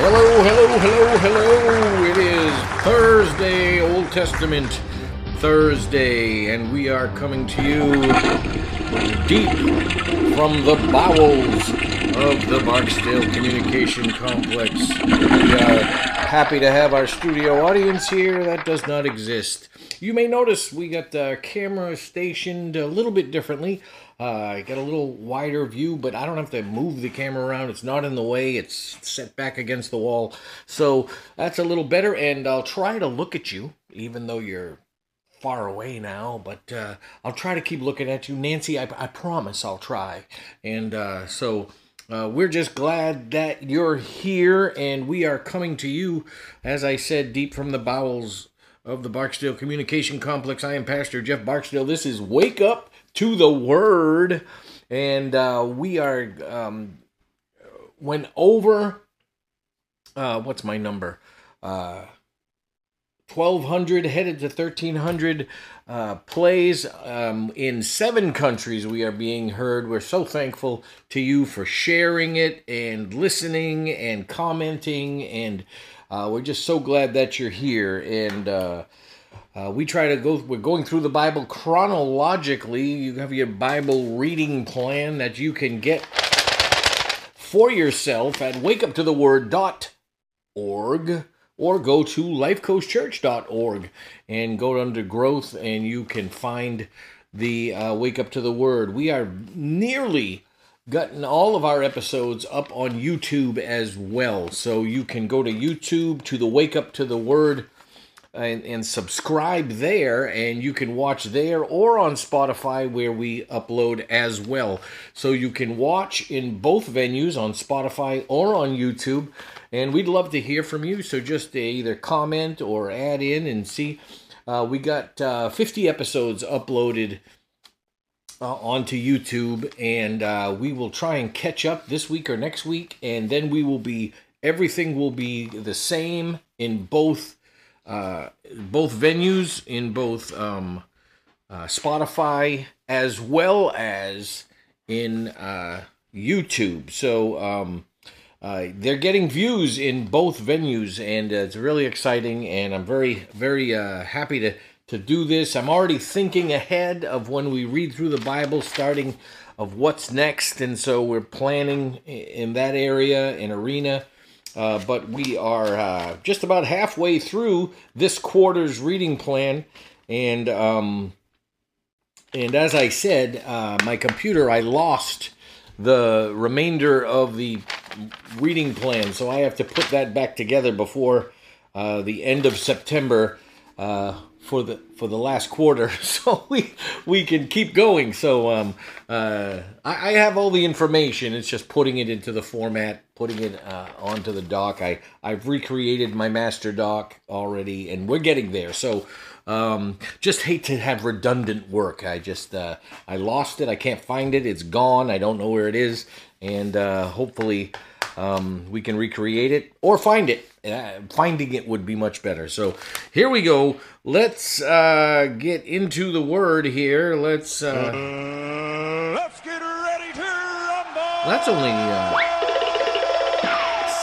Hello, hello, hello, hello. It is Thursday, Old Testament Thursday, and we are coming to you deep from the bowels of the Barksdale Communication Complex. We are happy to have our studio audience here. That does not exist. You may notice we got the camera stationed a little bit differently. I got a little wider view, but I don't have to move the camera around. It's not in the way. It's set back against the wall. So that's a little better, and I'll try to look at you, even though you're far away now, but I'll try to keep looking at you. Nancy, I promise I'll try. And so we're just glad that you're here, and we are coming to you, as I said, deep from the bowels of the Barksdale Communication Complex. I am Pastor Jeff Barksdale. This is Wake Up to the Word, and we are went over what's my number 1,200 headed to 1,300 plays in 7 countries. We are being heard. We're so thankful to you for sharing it and listening and commenting, and we're just so glad that you're here. And we try to go, we're going through the Bible chronologically. You have your Bible reading plan that you can get for yourself at wakeuptotheword.org, or go to lifecoastchurch.org and go under growth, and you can find the Wake Up to the Word. We are nearly gotten all of our episodes up on YouTube as well. So you can go to YouTube, to the Wake Up to the Word, and subscribe there, and you can watch there or on Spotify, where we upload as well. So you can watch in both venues, on Spotify or on YouTube, and we'd love to hear from you. So just either comment or add in and see. We got 50 episodes uploaded onto YouTube, and we will try and catch up this week or next week, and then we will be, everything will be the same in both venues, in both Spotify as well as in YouTube. So they're getting views in both venues, and it's really exciting, and I'm very, very happy to do this. I'm already thinking ahead of when we read through the Bible, starting of what's next, and so we're planning in that area, in arena. But we are just about halfway through this quarter's reading plan, and as I said, my computer, I lost the remainder of the reading plan, so I have to put that back together before the end of September for the last quarter, so we can keep going. So I have all the information. It's just putting it into the format, putting it onto the doc. I've recreated my master doc already, and we're getting there. So just hate to have redundant work. I just I lost it. I can't find it. It's gone. I don't know where it is, and hopefully we can recreate it or find it. Finding it would be much better. So here we go. Let's get into the Word here. Let's get ready to rumble. That's only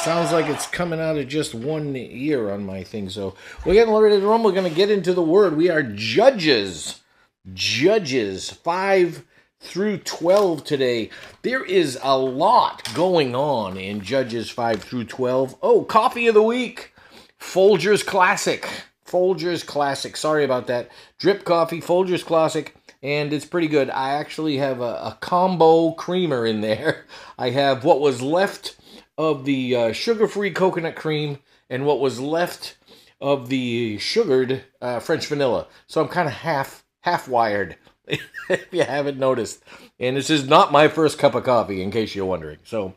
sounds like it's coming out of just one ear on my thing. So we're getting ready to rumble. We're going to get into the Word. We are Judges 5 through 12 today. There is a lot going on in Judges 5 through 12. Oh, coffee of the week. Folgers Classic. Sorry about that. Drip coffee, Folgers Classic, and it's pretty good. I actually have a combo creamer in there. I have what was left of the sugar-free coconut cream and what was left of the sugared French vanilla. So I'm kind of half wired, if you haven't noticed. And this is not my first cup of coffee, in case you're wondering. So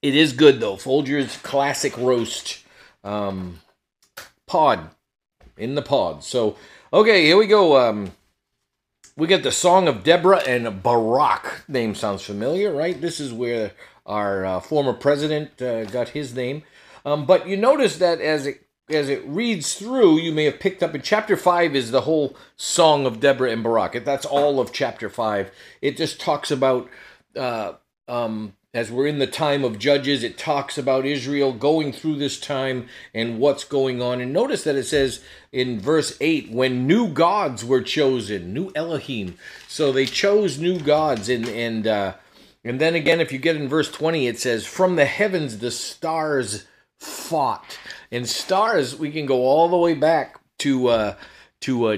it is good, though. Folgers Classic Roast pod, in the pod. So, okay, here we go. We get the Song of Deborah and Barak. Name sounds familiar, right? This is where our former president got his name. But you notice that as it reads through, you may have picked up in chapter 5 is the whole Song of Deborah and Barak. That's all of chapter 5. It just talks about As we're in the time of Judges, it talks about Israel going through this time and what's going on. And notice that it says in verse 8, when new gods were chosen, new Elohim. So they chose new gods. And then again, if you get in verse 20, it says, from the heavens the stars fought. And stars, we can go all the way back to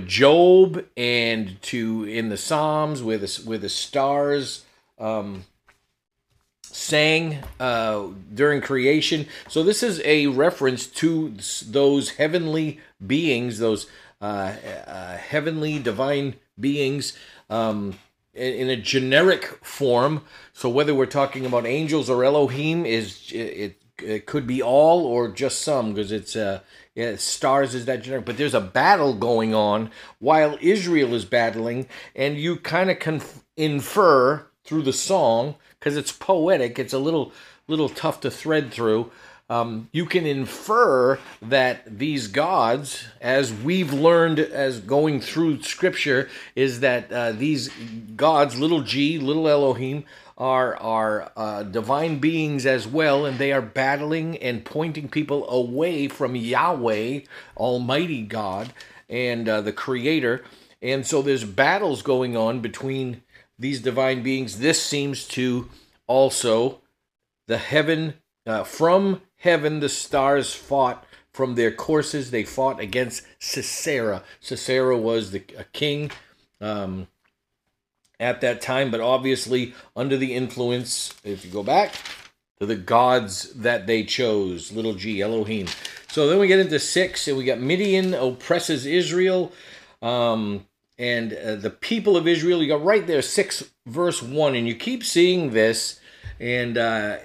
Job and to in the Psalms where the stars sang during creation. So this is a reference to those heavenly beings, those heavenly divine beings in a generic form. So whether we're talking about angels or Elohim, it could be all or just some, because it's stars is that generic. But there's a battle going on while Israel is battling, and you kind of infer through the song, because it's poetic, it's a little tough to thread through. You can infer that these gods, as we've learned as going through Scripture, is that these gods, little g, little Elohim, are divine beings as well, and they are battling and pointing people away from Yahweh, Almighty God, and the Creator. And so there's battles going on between these divine beings. This seems to also the heaven, from heaven the stars fought from their courses. They fought against Sisera. Sisera was a king at that time, but obviously under the influence, if you go back, to the gods that they chose, little g, Elohim. So then we get into 6, and we got Midian oppresses Israel, and the people of Israel. You got right there, 6 verse 1, and you keep seeing this, and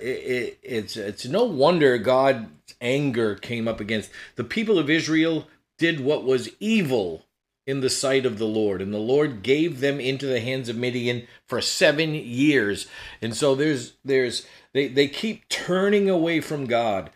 it's no wonder God's anger came up against the people of Israel. Did what was evil in the sight of the Lord, and the Lord gave them into the hands of Midian for 7 years. And so they keep turning away from God.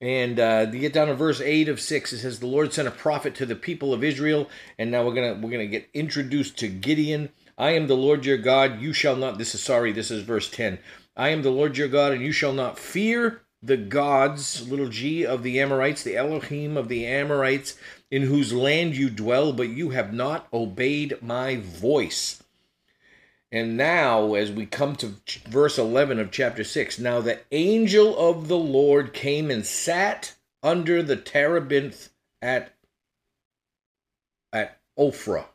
And you get down to verse 8 of 6. It says, the Lord sent a prophet to the people of Israel, and now we're gonna get introduced to Gideon. I am the Lord your God. You shall not. This is verse 10. I am the Lord your God, and you shall not fear the gods, little g, of the Amorites, the Elohim of the Amorites, in whose land you dwell, but you have not obeyed my voice. And now, as we come to verse 11 of chapter 6, now the angel of the Lord came and sat under the terebinth at Ophrah.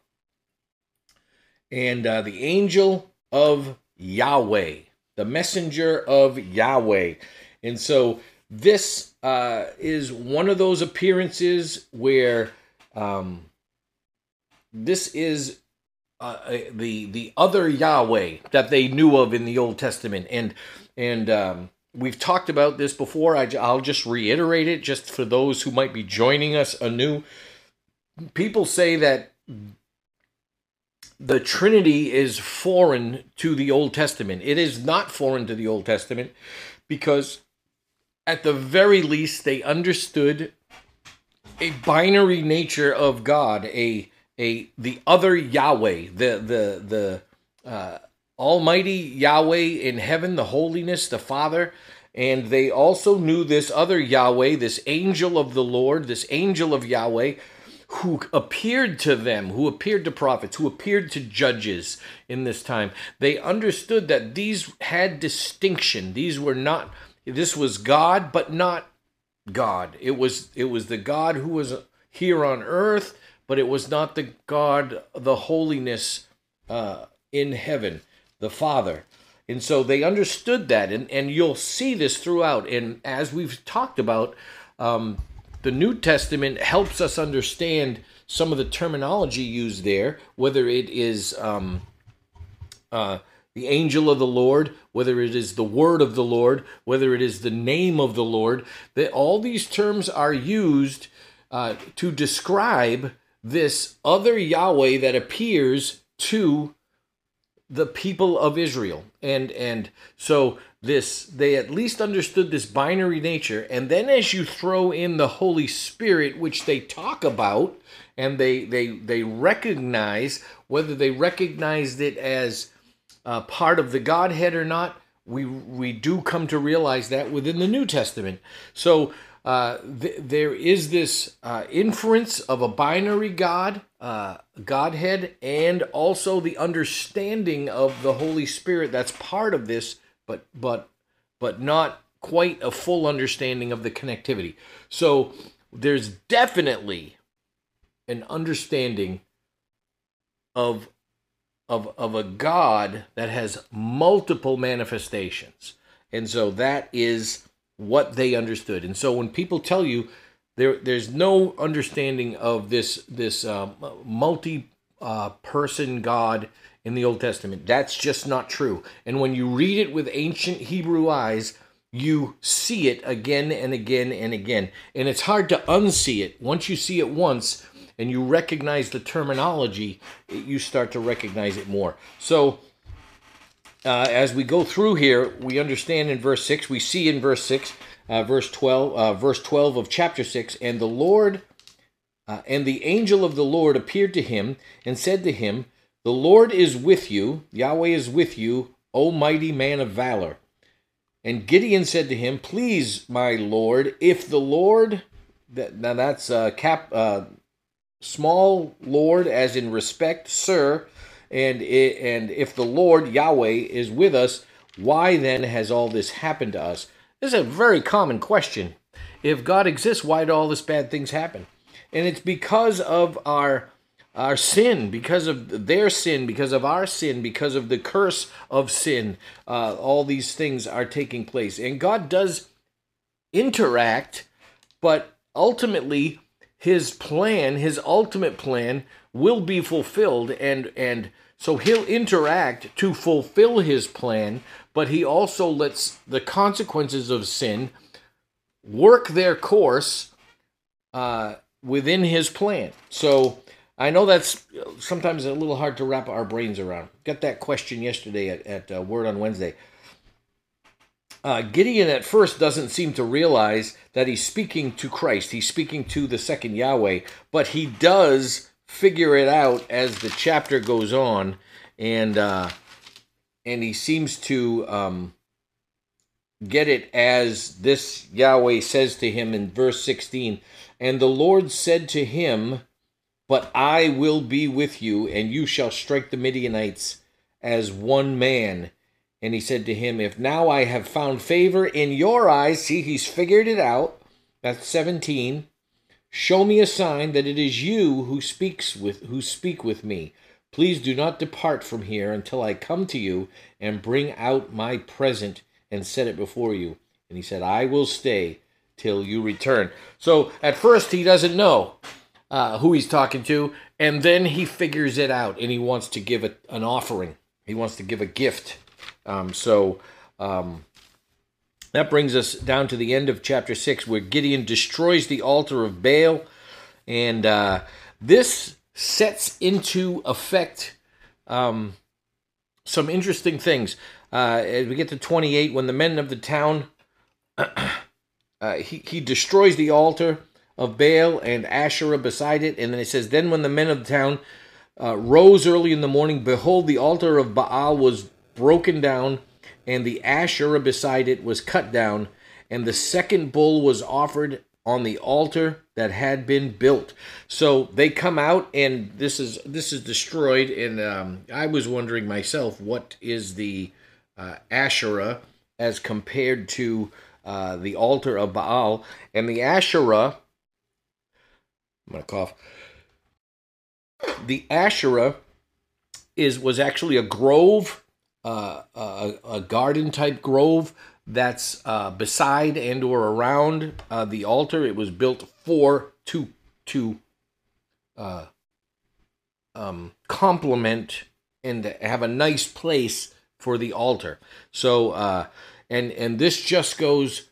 And the angel of Yahweh, the messenger of Yahweh. And so this is one of those appearances where this is the other Yahweh that they knew of in the Old Testament. And we've talked about this before. I'll just reiterate it just for those who might be joining us anew. People say that the Trinity is foreign to the Old Testament. It is not foreign to the Old Testament, because at the very least, they understood a binary nature of God, the other Yahweh, the Almighty Yahweh in heaven, the holiness, the Father, and they also knew this other Yahweh, this angel of the Lord, this angel of Yahweh, who appeared to them, who appeared to prophets, who appeared to judges in this time. They understood that these had distinction. These were not. This was God, but not God. It was the God who was here on earth, but it was not the God, the holiness in heaven, the Father. And so they understood that, and you'll see this throughout. And as we've talked about, the New Testament helps us understand some of the terminology used there, whether it is the angel of the Lord, whether it is the word of the Lord, whether it is the name of the Lord. That all these terms are used to describe this other Yahweh that appears to the people of Israel. And so they at least understood this binary nature. And then as you throw in the Holy Spirit, which they talk about, and they recognize, whether they recognized it as part of the Godhead or not, we do come to realize that within the New Testament. So there is this inference of a binary God, Godhead, and also the understanding of the Holy Spirit that's part of this, but not quite a full understanding of the connectivity. So there's definitely an understanding of a God that has multiple manifestations. And so that is what they understood. And so when people tell you there's no understanding of this multi-person God in the Old Testament, that's just not true. And when you read it with ancient Hebrew eyes, you see it again and again and again. And it's hard to unsee it. Once you see it once, and you recognize the terminology, you start to recognize it more. So as we go through here, we understand in verse 6, we see in verse 6, verse 12 of chapter 6, and the Lord, and the angel of the Lord appeared to him and said to him, "The Lord is with you, Yahweh is with you, O mighty man of valor." And Gideon said to him, "Please, my Lord, if the Lord," now that's small Lord, as in respect, sir, and if the Lord, Yahweh, is with us, why then has all this happened to us? This is a very common question. If God exists, why do all these bad things happen? And it's because of our sin, because of their sin, because of our sin, because of the curse of sin. All these things are taking place. And God does interact, but ultimately his plan, his ultimate plan, will be fulfilled, and so he'll interact to fulfill his plan, but he also lets the consequences of sin work their course within his plan. So I know that's sometimes a little hard to wrap our brains around. Got that question yesterday at Word on Wednesday. Gideon at first doesn't seem to realize that he's speaking to Christ. He's speaking to the second Yahweh, but he does figure it out as the chapter goes on, and he seems to get it as this Yahweh says to him in verse 16, "And the Lord said to him, 'But I will be with you, and you shall strike the Midianites as one man.' And he said to him, 'If now I have found favor in your eyes,'" see, he's figured it out, that's 17, "'show me a sign that it is you who speak with me. Please do not depart from here until I come to you and bring out my present and set it before you.' And he said, 'I will stay till you return.'" So at first he doesn't know who he's talking to, and then he figures it out, and he wants to give an offering. He wants to give a gift. That brings us down to the end of chapter 6, where Gideon destroys the altar of Baal, and this sets into effect some interesting things. As we get to 28, when the men of the town, he destroys the altar of Baal and Asherah beside it, and then it says, "Then when the men of the town rose early in the morning, behold, the altar of Baal was broken down, and the Asherah beside it was cut down, and the second bull was offered on the altar that had been built." So they come out, and this is destroyed, and I was wondering myself, what is the Asherah as compared to the altar of Baal? And the Asherah, I'm going to cough, the Asherah was actually a grove, a garden-type grove that's beside and or around the altar. It was built to complement and have a nice place for the altar. So, and this just goes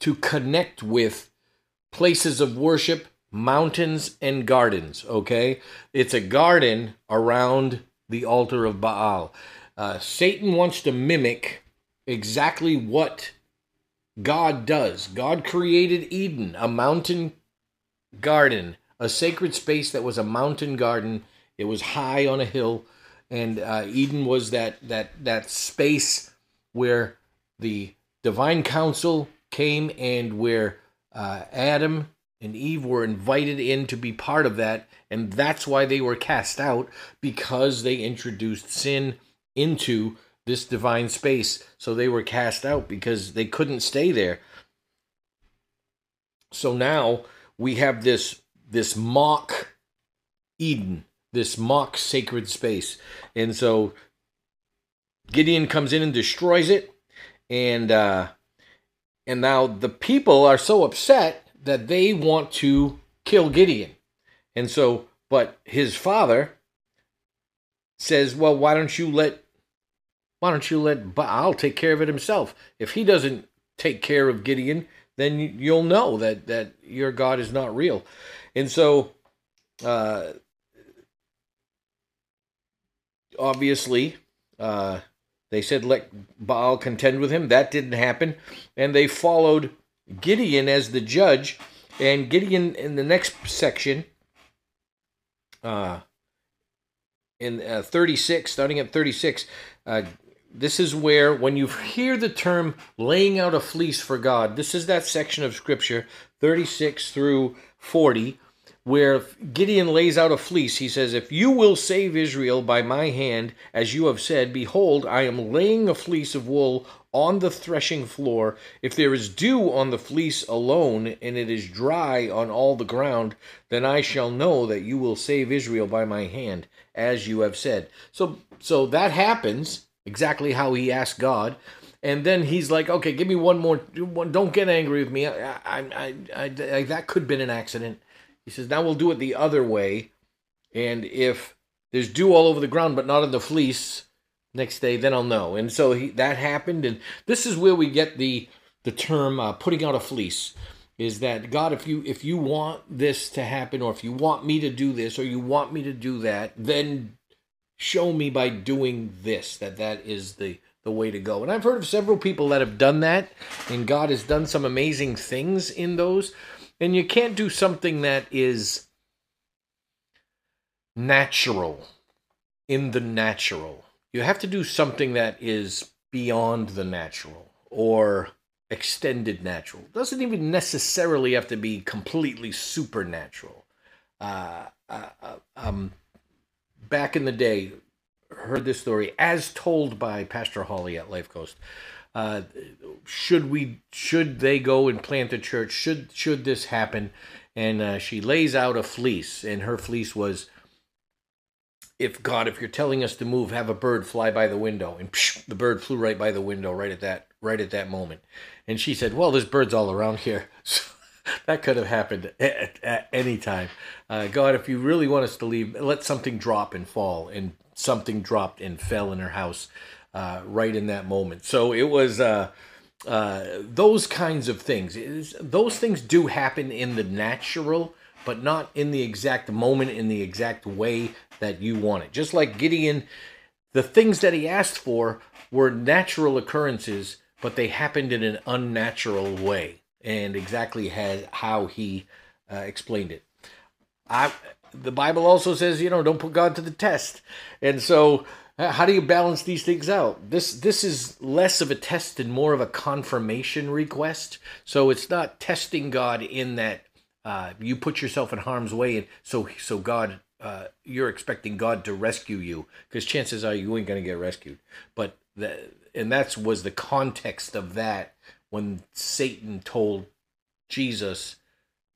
to connect with places of worship, mountains, and gardens, okay? It's a garden around the altar of Baal. Satan wants to mimic exactly what God does. God created Eden, a mountain garden, a sacred space that was a mountain garden. It was high on a hill, and Eden was that space where the divine council came and where Adam and Eve were invited in to be part of that, and that's why they were cast out, because they introduced sin into this divine space. So they were cast out because they couldn't stay there. So now we have this mock Eden, this mock sacred space. And so Gideon comes in and destroys it. And now the people are so upset that they want to kill Gideon. And so, but his father says, well, why don't you let Baal take care of it himself? If he doesn't take care of Gideon, then you'll know that your God is not real. And so, obviously, they said, let Baal contend with him. That didn't happen. And they followed Gideon as the judge. And Gideon, in the next section, in 36, starting at 36, this is where, when you hear the term laying out a fleece for God, this is that section of Scripture, 36 through 40, where Gideon lays out a fleece. He says, if you will save Israel by my hand, as you have said, behold, I am laying a fleece of wool on the threshing floor. If there is dew on the fleece alone, and it is dry on all the ground, then I shall know that you will save Israel by my hand, as you have said. So that happens exactly how he asked God. And then he's like, okay, give me one more. Don't get angry with me. I that could have been an accident. He says, now we'll do it the other way. And if there's dew all over the ground, but not on the fleece, next day, then I'll know. And so that happened. And this is where we get the term putting out a fleece, is that, God, if you want this to happen, or if you want me to do this, or you want me to do that, then show me by doing this, that is the way to go. And I've heard of several people that have done that, and God has done some amazing things in those. And you can't do something that is natural in the natural. You have to do something that is beyond the natural or extended natural. It doesn't even necessarily have to be completely supernatural. Back in the day, I heard this story as told by Pastor Holly at Life Coast. Should they go and plant a church? Should this happen? And she lays out a fleece, and her fleece was, if you're telling us to move, have a bird fly by the window. And psh, the bird flew right by the window, right at that moment. And she said, well, there's birds all around here. So that could have happened at any time. God, if you really want us to leave, let something drop and fall. And something dropped and fell in her house. Right in that moment. So it was those kinds of things. Those things do happen in the natural, but not in the exact moment, in the exact way that you want it. Just like Gideon, the things that he asked for were natural occurrences, but they happened in an unnatural way, and exactly how he explained it. The Bible also says, don't put God to the test. And so, how do you balance these things out? This is less of a test and more of a confirmation request. So it's not testing God in that you put yourself in harm's way, and so God, you're expecting God to rescue you, because chances are you ain't going to get rescued. And that was the context of that, when Satan told Jesus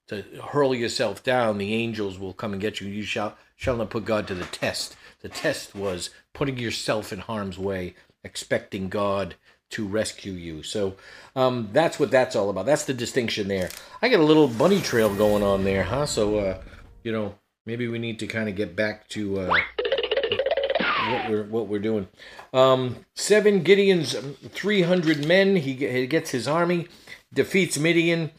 to hurl yourself down, the angels will come and get you. You shall not put God to the test. The test was putting yourself in harm's way, expecting God to rescue you. So that's what that's all about. That's the distinction there. I got a little bunny trail going on there, huh? So, maybe we need to kind of get back to what we're doing. 7 Gideon's 300 men. He gets his army, defeats Midian.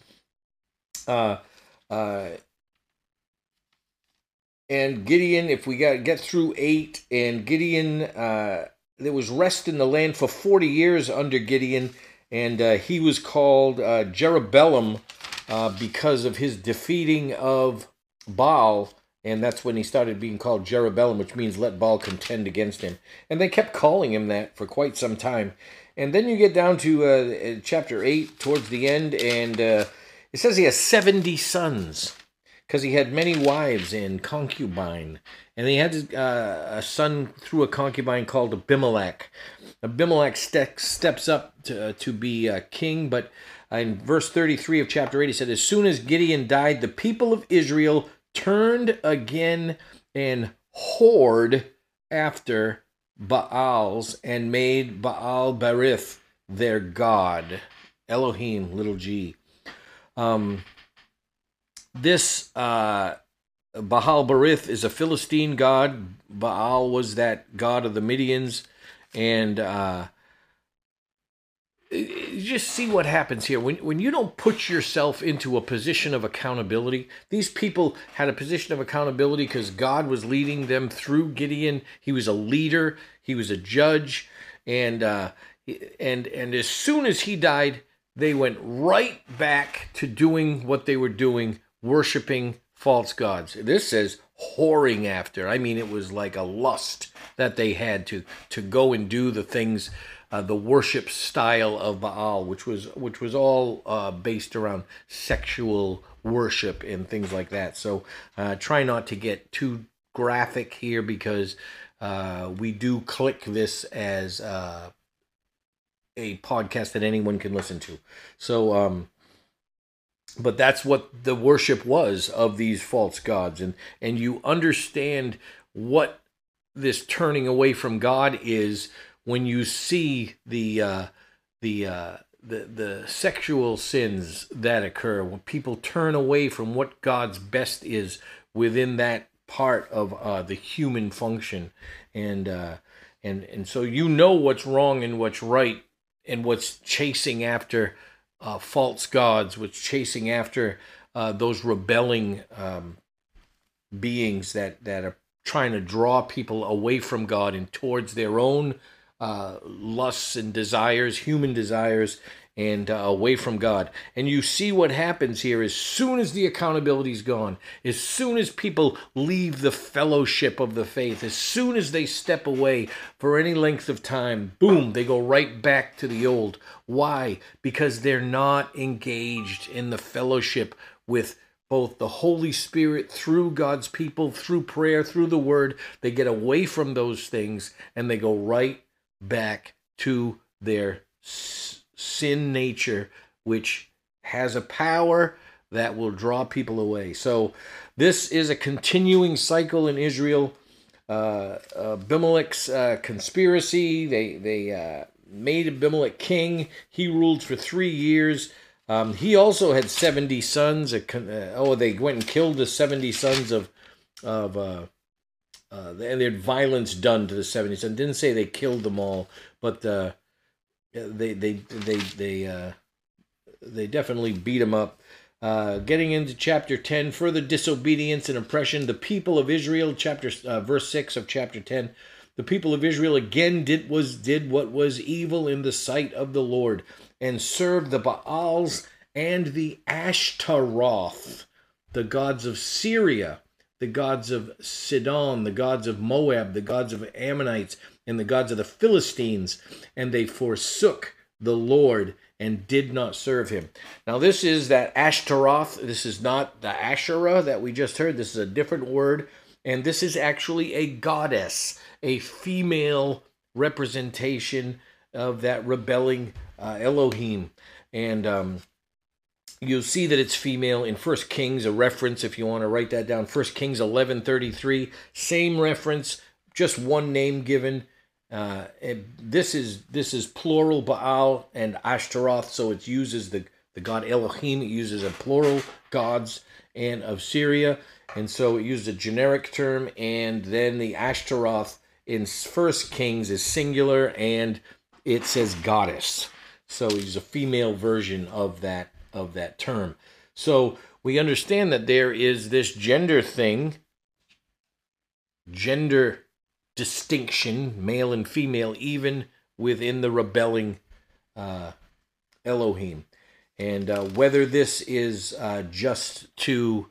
And Gideon, if we get through 8, and Gideon, there was rest in the land for 40 years under Gideon, and he was called Jeroboam because of his defeating of Baal, and that's when he started being called Jeroboam, which means let Baal contend against him. And they kept calling him that for quite some time. And then you get down to chapter 8 towards the end, and it says he has 70 sons because he had many wives and concubine. And he had a son through a concubine called Abimelech. Abimelech steps up to be a king, but in verse 33 of chapter 8, he said, as soon as Gideon died, the people of Israel turned again and whored after Baals and made Baal Berith their god. Elohim, little g. This Baal Berith is a Philistine god. Baal was that god of the Midians. And just see what happens here. When you don't put yourself into a position of accountability, these people had a position of accountability because God was leading them through Gideon. He was a leader. He was a judge. And as soon as he died, they went right back to doing what they were doing, worshiping false gods. This says whoring after. I mean, it was like a lust that they had to go and do the things, the worship style of Baal, which was all based around sexual worship and things like that. So try not to get too graphic here, because we do click this as a podcast that anyone can listen to. So, but that's what the worship was of these false gods, and you understand what this turning away from God is when you see the sexual sins that occur, when people turn away from what God's best is within that part of the human function, and so you know what's wrong and what's right, and what's chasing after false gods, what's chasing after those rebelling beings that are trying to draw people away from God and towards their own lusts and desires, human desires, and away from God. And you see what happens here as soon as the accountability is gone, as soon as people leave the fellowship of the faith, as soon as they step away for any length of time, boom, they go right back to the old. Why? Because they're not engaged in the fellowship with both the Holy Spirit, through God's people, through prayer, through the Word. They get away from those things and they go right back to their sin nature, which has a power that will draw people away. So this is a continuing cycle in Israel. Abimelech's conspiracy, they made Abimelech king. He ruled for 3 years. He also had 70 sons. They went and killed the 70 sons of and they had violence done to the 70 sons. Didn't say they killed them all, but they definitely beat him up. Getting into chapter 10, further disobedience and oppression. The people of Israel, verse 6 of chapter 10, the people of Israel again did what was evil in the sight of the Lord and served the Baals and the Ashtaroth, the gods of Syria, the gods of Sidon, the gods of Moab, the gods of Ammonites, and the gods of the Philistines, and they forsook the Lord and did not serve him. Now this is that Ashtaroth. This is not the Asherah that we just heard. This is a different word, and this is actually a goddess, a female representation of that rebelling Elohim. And you'll see that it's female in 1 Kings, a reference if you want to write that down. 1 Kings 11:33, same reference, just one name given. This is plural Baal and Ashtaroth, so it uses the god Elohim. It uses a plural gods and of Syria, and so it used a generic term. And then the Ashtaroth in 1 Kings is singular, and it says goddess. So he's a female version of that term. So we understand that there is this gender thing, gender distinction, male and female, even within the rebelling Elohim. And whether this is just to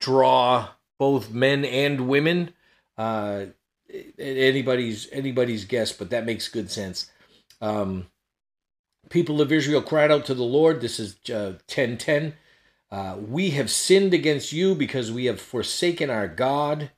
draw both men and women, anybody's guess, but that makes good sense. People of Israel cried out to the Lord. This is 10:10. We have sinned against you because we have forsaken our God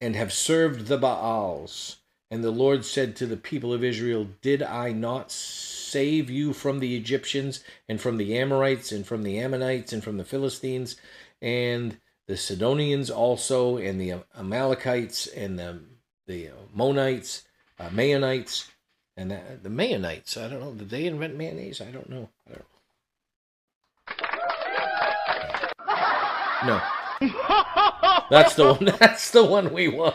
and have served the Baals. And the Lord said to the people of Israel, did I not save you from the Egyptians and from the Amorites and from the Ammonites and from the Philistines and the Sidonians also and the Amalekites and the Moabites, Maonites, and the Maonites? I don't know. Did they invent mayonnaise? I don't know. No. That's the one we want.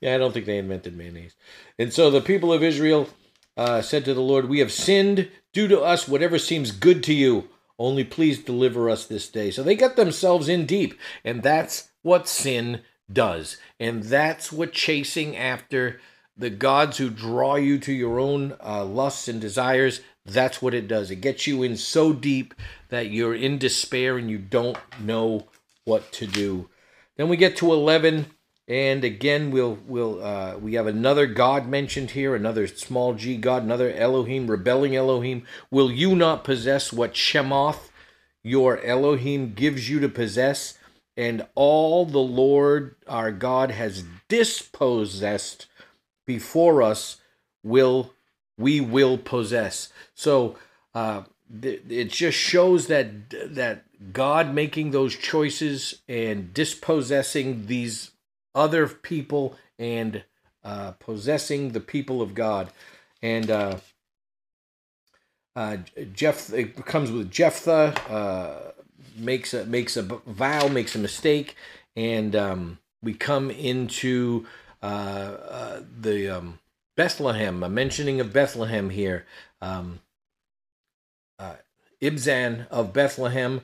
Yeah, I don't think they invented mayonnaise. And so the people of Israel said to the Lord, we have sinned. Do to us whatever seems good to you. Only please deliver us this day. So they got themselves in deep. And that's what sin does. And that's what chasing after the gods who draw you to your own lusts and desires, that's what it does. It gets you in so deep that you're in despair and you don't know what to do. Then we get to 11, and again we have another God mentioned here, another small g god, another Elohim, rebelling Elohim. Will you not possess what Shemoth, your Elohim, gives you to possess? And all the Lord our God has dispossessed before us, we will possess. So it just shows that God making those choices and dispossessing these other people and possessing the people of God. And it comes with Jephthah, makes a vow, makes a mistake, and we come into the Bethlehem, a mentioning of Bethlehem here. Ibzan of Bethlehem,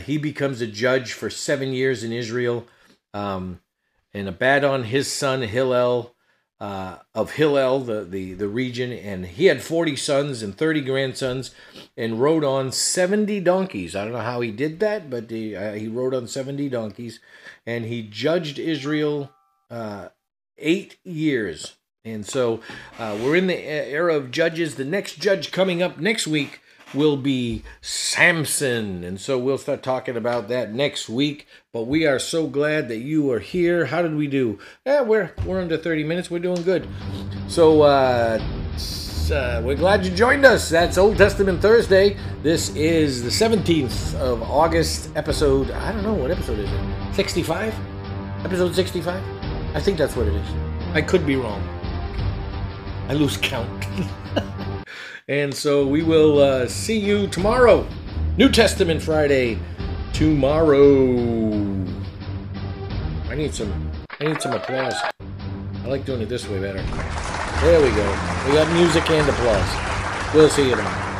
he becomes a judge for 7 years in Israel, and Abidan, his son Hillel, of Hillel, the region, and he had 40 sons and 30 grandsons, and rode on 70 donkeys. I don't know how he did that, but he rode on 70 donkeys, and he judged Israel 8 years. And so we're in the era of judges. The next judge coming up next week will be Samson. And so we'll start talking about that next week. But we are so glad that you are here. How did we do? We're under 30 minutes. We're doing good. So we're glad you joined us. That's Old Testament Thursday. This is the 17th of August episode. I don't know. What episode is it? 65? Episode 65? I think that's what it is. I could be wrong. I lose count. And so we will see you tomorrow. New Testament Friday tomorrow. I need some applause. I like doing it this way better. There we go. We got music and applause. We'll see you tomorrow.